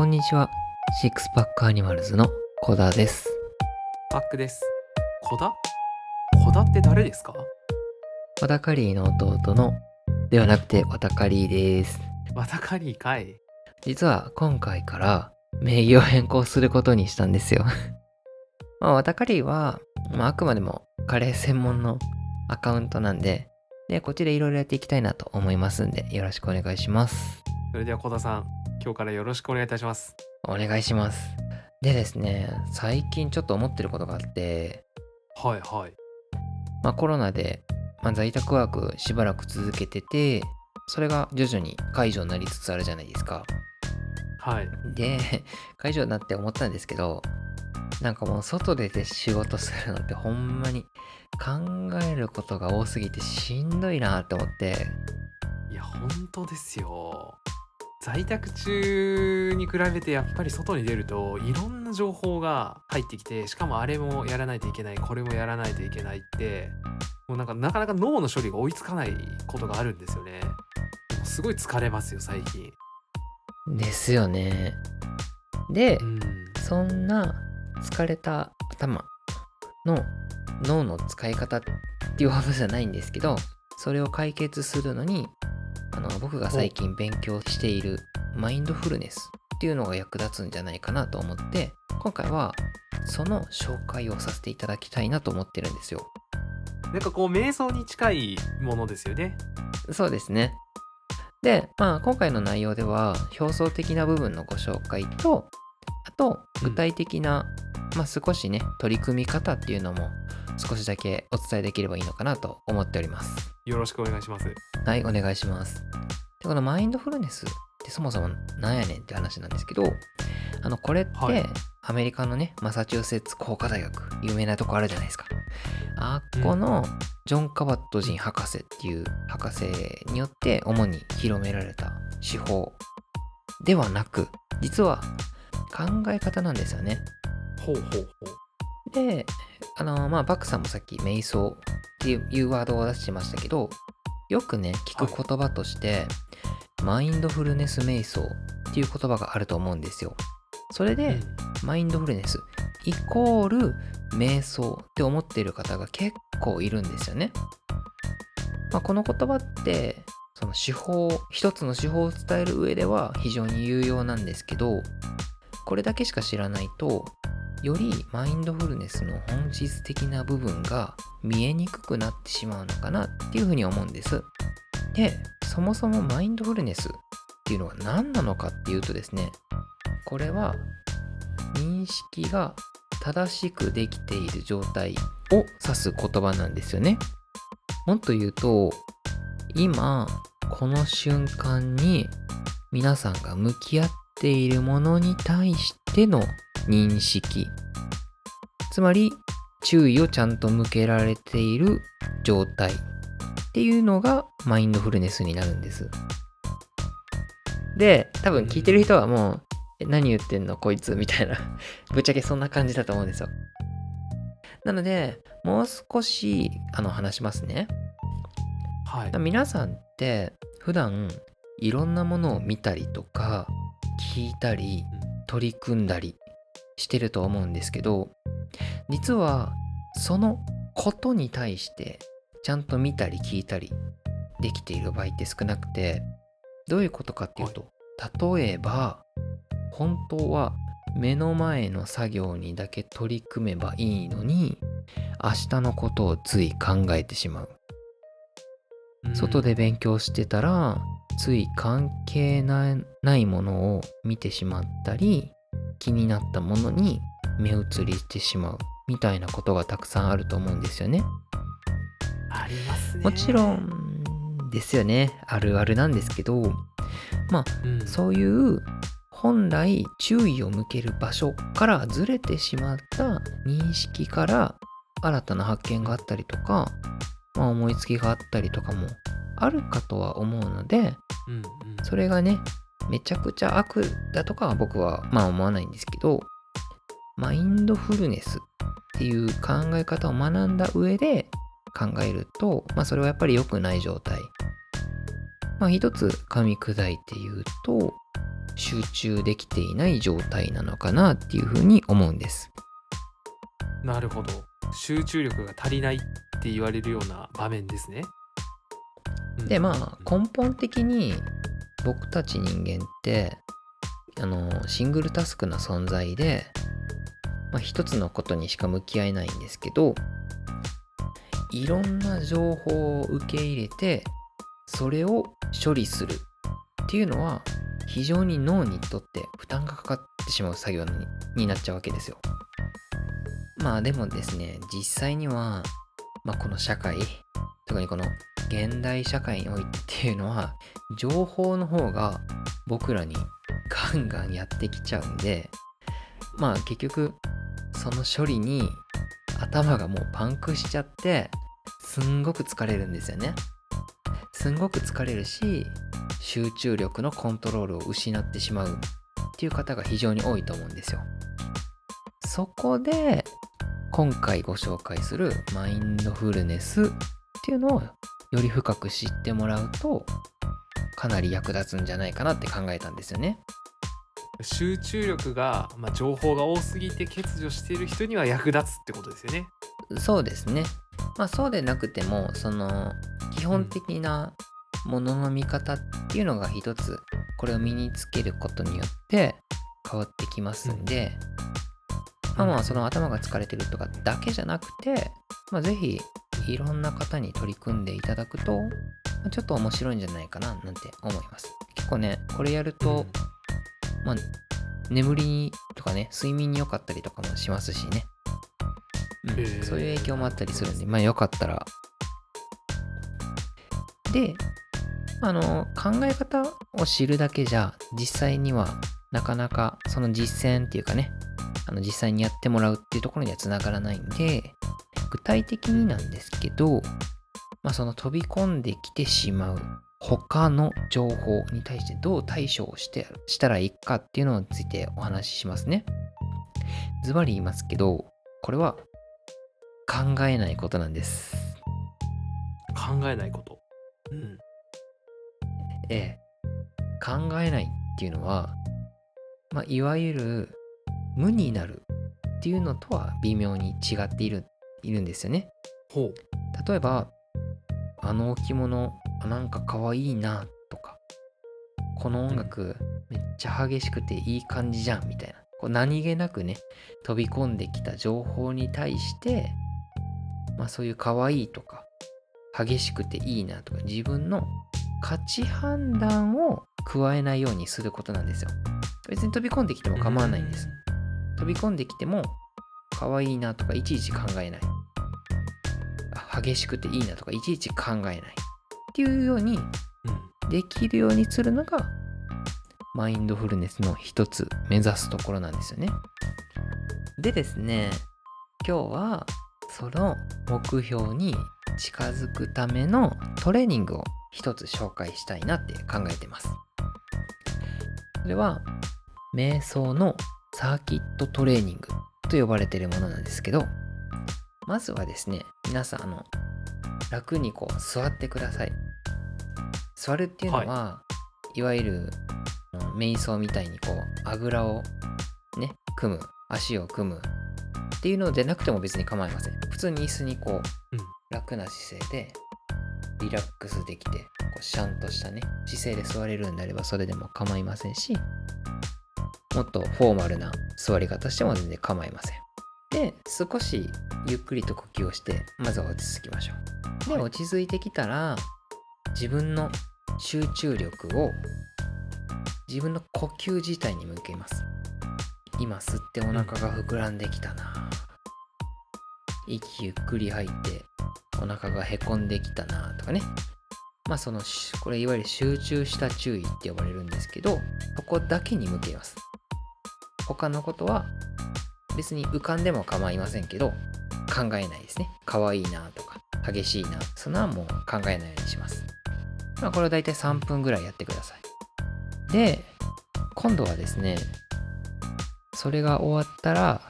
こんにちは、シックスパックアニマルズの小田です。パックです。小田って誰ですか？ワタカリーの弟のではなくてワタカリーです。ワタカリーかい。実は今回から名義を変更することにしたんですよ、ワタカリーは、あくまでもカレー専門のアカウントなんで、こっちでいろいろやっていきたいなと思いますんで、よろしくお願いします。それでは小田さん、今日からよろしくお願いいたします。お願いします。でですね、最近ちょっと思ってることがあって。はいはい。コロナで、在宅ワークしばらく続けてて、それが徐々に解除になりつつあるじゃないですか。はい。で、解除になって思ったんですけど、もう外出て仕事するのってほんまに考えることが多すぎてしんどいなって思って。いや本当ですよ。在宅中に比べてやっぱり外に出るといろんな情報が入ってきて、しかもあれもやらないといけない、これもやらないといけないって、もうなかなか脳の処理が追いつかないことがあるんですよね。すごい疲れますよ最近。ですよね。で、そんな疲れた頭の脳の使い方っていうほどじゃないんですけど、それを解決するのに僕が最近勉強しているマインドフルネスっていうのが役立つんじゃないかなと思って、今回はその紹介をさせていただきたいなと思ってるんですよ。瞑想に近いものですよね。そうですね。で、今回の内容では表層的な部分のご紹介と、あと具体的な、少し取り組み方っていうのも少しだけお伝えできればいいのかなと思っております。よろしくお願いします。はい、お願いします。で、このマインドフルネスってそもそもなんやねんって話なんですけど、これって、アメリカのマサチューセッツ工科大学、有名なとこあるじゃないですか。あっこのジョン・カバットジン博士っていう博士によって主に広められた手法ではなく、実は考え方なんですよね。ほうほうほう。で、バクさんもさっき瞑想っていうワードを出してましたけど、よく聞く言葉として、マインドフルネス瞑想っていう言葉があると思うんですよ。それで、マインドフルネスイコール瞑想って思っている方が結構いるんですよね。この言葉ってその手法、一つの手法を伝える上では非常に有用なんですけど、これだけしか知らないとよりマインドフルネスの本質的な部分が見えにくくなってしまうのかなっていうふうに思うんです。で、そもそもマインドフルネスっていうのは何なのかっていうとですね、これは認識が正しくできている状態を指す言葉なんですよね。もっと言うと、今この瞬間に皆さんが向き合っているものに対しての認識、つまり注意をちゃんと向けられている状態っていうのがマインドフルネスになるんです。で、多分聞いてる人はもう何言ってんのこいつみたいなぶっちゃけそんな感じだと思うんですよ。なのでもう少し話しますね。はい。皆さんって普段いろんなものを見たりとか聞いたり取り組んだりしてると思うんですけど、実はそのことに対してちゃんと見たり聞いたりできている場合って少なくて、どういうことかっていうと、例えば本当は目の前の作業にだけ取り組めばいいのに、明日のことをつい考えてしまう。外で勉強してたらつい関係ないものを見てしまったり、気になったものに目移りしてしまうみたいなことがたくさんあると思うんですよね。ありますね。もちろんですよね、あるあるなんですけど、そういう本来注意を向ける場所からずれてしまった認識から新たな発見があったりとか、思いつきがあったりとかもあるかとは思うので、それがめちゃくちゃ悪だとかは僕は思わないんですけど、マインドフルネスっていう考え方を学んだ上で考えると、それはやっぱり良くない状態。一つ噛み砕いて言うと、集中できていない状態なのかなっていうふうに思うんです。なるほど、集中力が足りないって言われるような場面ですね。で根本的に僕たち人間ってシングルタスクな存在で、一つのことにしか向き合えないんですけど、いろんな情報を受け入れてそれを処理するっていうのは非常に脳にとって負担がかかってしまう作業になっちゃうわけですよ。でもですね、実際には、この社会、特にこの現代社会においてっていうのは情報の方が僕らにガンガンやってきちゃうんで、結局その処理に頭がもうパンクしちゃってすんごく疲れるんですよね。すんごく疲れるし、集中力のコントロールを失ってしまうっていう方が非常に多いと思うんですよ。そこで今回ご紹介するマインドフルネスっていうのをより深く知ってもらうとかなり役立つんじゃないかなって考えたんですよね。集中力が、情報が多すぎて欠如している人には役立つってことですよね。そうですね。そうでなくてもその基本的なものの見方っていうのが一つ、これを身につけることによって変わってきますんで、その頭が疲れてるとかだけじゃなくて、ぜひいろんな方に取り組んでいただくとちょっと面白いんじゃないかななんて思います。結構ね、これやると、眠りとかね、睡眠に良かったりとかもしますしね、そういう影響もあったりするんで、よかったら。で、考え方を知るだけじゃ実際にはなかなかその実践っていうかね、実際にやってもらうっていうところにはつながらないんで、具体的になんですけど、その飛び込んできてしまう他の情報に対してどう対処をしたらいいかっていうのについてお話ししますね。ズバリ言いますけど、これは考えないことなんです。考えないこと、考えないっていうのは、いわゆる無になるっていうのとは微妙に違っているんですよね。例えば、あの置物なんか可愛いなとか、この音楽めっちゃ激しくていい感じじゃんみたいな、こう何気なくね飛び込んできた情報に対して、そういう可愛いとか激しくていいなとか自分の価値判断を加えないようにすることなんですよ。別に飛び込んできても構わないんです。飛び込んできても可愛いなとかいちいち考えない、激しくていいなとかいちいち考えないっていうようにできるようにするのがマインドフルネスの一つ目指すところなんですよね。でですね、今日はその目標に近づくためのトレーニングを一つ紹介したいなって考えてます。それは瞑想のサーキットトレーニングと呼ばれているものなんですけど、まずはですね、皆さん楽にこう座ってください。座るっていうのは、いわゆる瞑想みたいにこうあぐらをね組む、足を組むっていうのでなくても別に構いません。普通に椅子にこう、楽な姿勢でリラックスできて、こうシャンとしたね姿勢で座れるんであればそれでも構いませんし、もっとフォーマルな座り方しても全然構いません。で、少しゆっくりと呼吸をして、まずは落ち着きましょう。で、落ち着いてきたら自分の集中力を自分の呼吸自体に向けます。今吸ってお腹が膨らんできたな、息ゆっくり吐いてお腹がへこんできたなとかね、これいわゆる集中した注意って呼ばれるんですけど、そこだけに向けます。他のことは別に浮かんでも構いませんけど考えないですね。可愛いなとか激しいな、そんなのはもう考えないようにします。これをだいたい3分ぐらいやってください。で、今度はですね、それが終わったら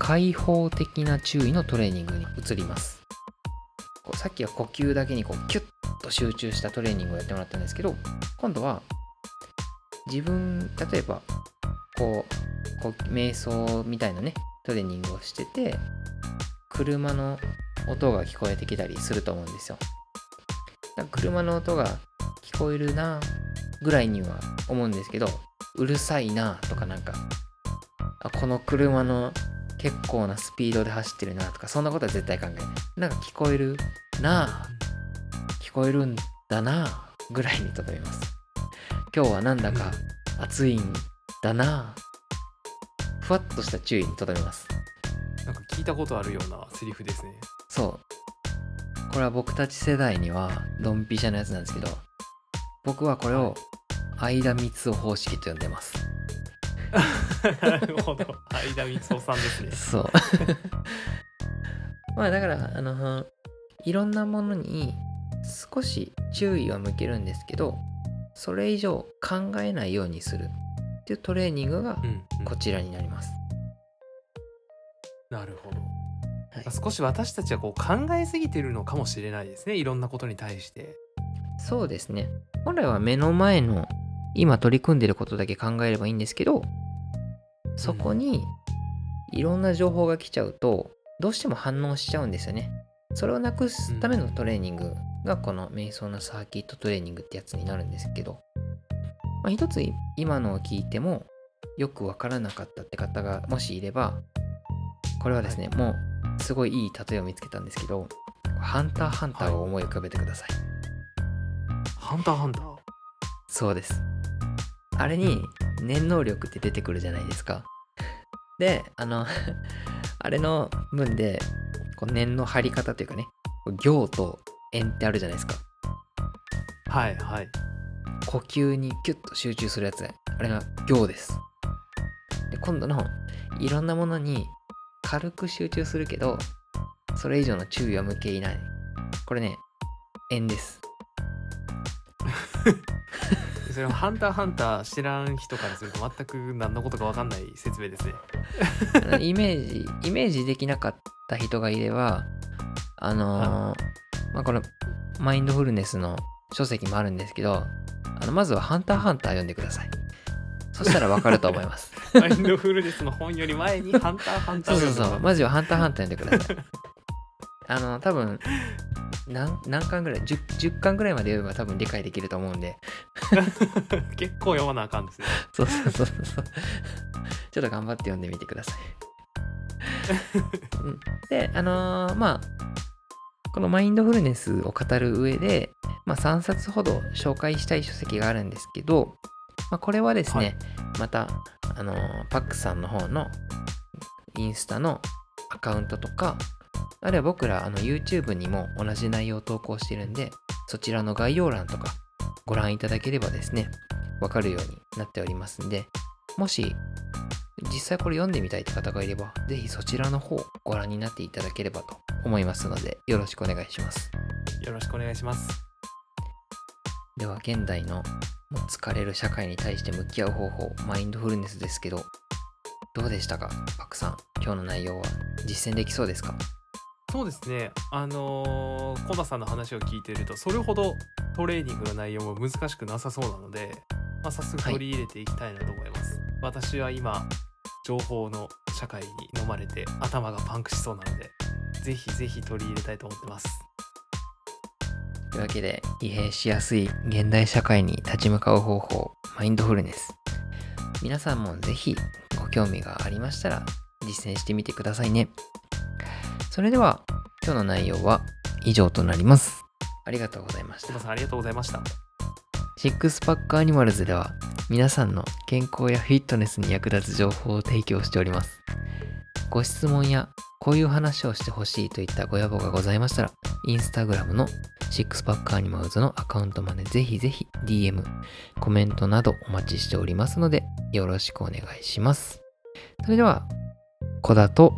開放的な注意のトレーニングに移ります。さっきは呼吸だけにこうキュッと集中したトレーニングをやってもらったんですけど、今度は自分例えばこう瞑想みたいなねトレーニングをしてて車の音が聞こえてきたりすると思うんですよ。だから車の音が聞こえるなぐらいには思うんですけど、うるさいなとかなんかこの車の結構なスピードで走ってるなとかそんなことは絶対考えない。なんか聞こえるな聞こえるんだなぐらいにとどめます。今日はなんだか暑いんだなふわっとした注意にとどめます。なんか聞いたことあるようなセリフですね。そう、これは僕たち世代にはドンピシャのやつなんですけど、僕はこれを相田みつを方式と呼んでます。なるほど、相田みつをさんですね。そうまあだからいろんなものに少し注意は向けるんですけど、それ以上考えないようにするっていうトレーニングがこちらになります。なるほど、はい、少し私たちはこう考えすぎてるのかもしれないですね、いろんなことに対して。そうですね、本来は目の前の今取り組んでることだけ考えればいいんですけど、そこにいろんな情報が来ちゃうとどうしても反応しちゃうんですよね。それをなくすためのトレーニングがこの瞑想のサーキットトレーニングってやつになるんですけど、まあ、一つ今のを聞いてもよくわからなかったって方がもしいれば、これはですね、はい、もうすごいいい例えを見つけたんですけど、ハンターハンターを思い浮かべてください、はい、ハンターハンター。そうです、あれに念能力って出てくるじゃないですか。であれの文でこう念の張り方というかね、行と円ってあるじゃないですか。はいはい、呼吸にキュッと集中するやつ、あれが行です。で今度のいろんなものに軽く集中するけどそれ以上の注意は向けいない、これね円です。それはハンターハンター知らん人からすると全く何のことか分かんない説明ですね。イメージできなかった人がいればまあ、このマインドフルネスの書籍もあるんですけど、まずはハンターハンター読んでください。そしたら分かると思います。マインドフルネスの本より前にハンターハンター。そうまずはハンターハンター読んでください。多分何巻ぐらい 10巻ぐらいまで読めば多分理解できると思うんで。結構読まなあかんですね。そうちょっと頑張って読んでみてください。でまあこのマインドフルネスを語る上で、まあ、3冊ほど紹介したい書籍があるんですけど、まあ、これはですね、はい、またパックさんの方のインスタのアカウントとか、あるいは僕らYouTube にも同じ内容を投稿してるんで、そちらの概要欄とかご覧いただければですね、わかるようになっておりますんで、もし実際これ読んでみたいって方がいれば、ぜひそちらの方をご覧になっていただければと思いますので、よろしくお願いします。よろしくお願いします。では現代の疲れる社会に対して向き合う方法、マインドフルネスですけど、どうでしたか、パクさん。今日の内容は実践できそうですか？そうですね、コバさんの話を聞いているとそれほどトレーニングの内容も難しくなさそうなので、まあ、早速取り入れていきたいなと思います、はい、私は今情報の社会に飲まれて頭がパンクしそうなので、ぜひぜひ取り入れたいと思ってます。というわけで、疲弊しやすい現代社会に立ち向かう方法、マインドフルネス、皆さんもぜひご興味がありましたら実践してみてくださいね。それでは今日の内容は以上となります。ありがとうございました。皆さんありがとうございました。シックスパックアニマルズでは皆さんの健康やフィットネスに役立つ情報を提供しております。ご質問やこういう話をしてほしいといったご野望がございましたら、インスタグラムのシックスパックアニマルズのアカウントまでぜひぜひ DM、コメントなどお待ちしておりますので、よろしくお願いします。それでは小田と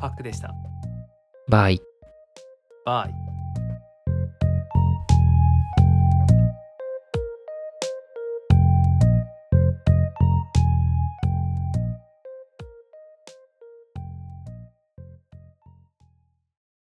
パックでした。バイ。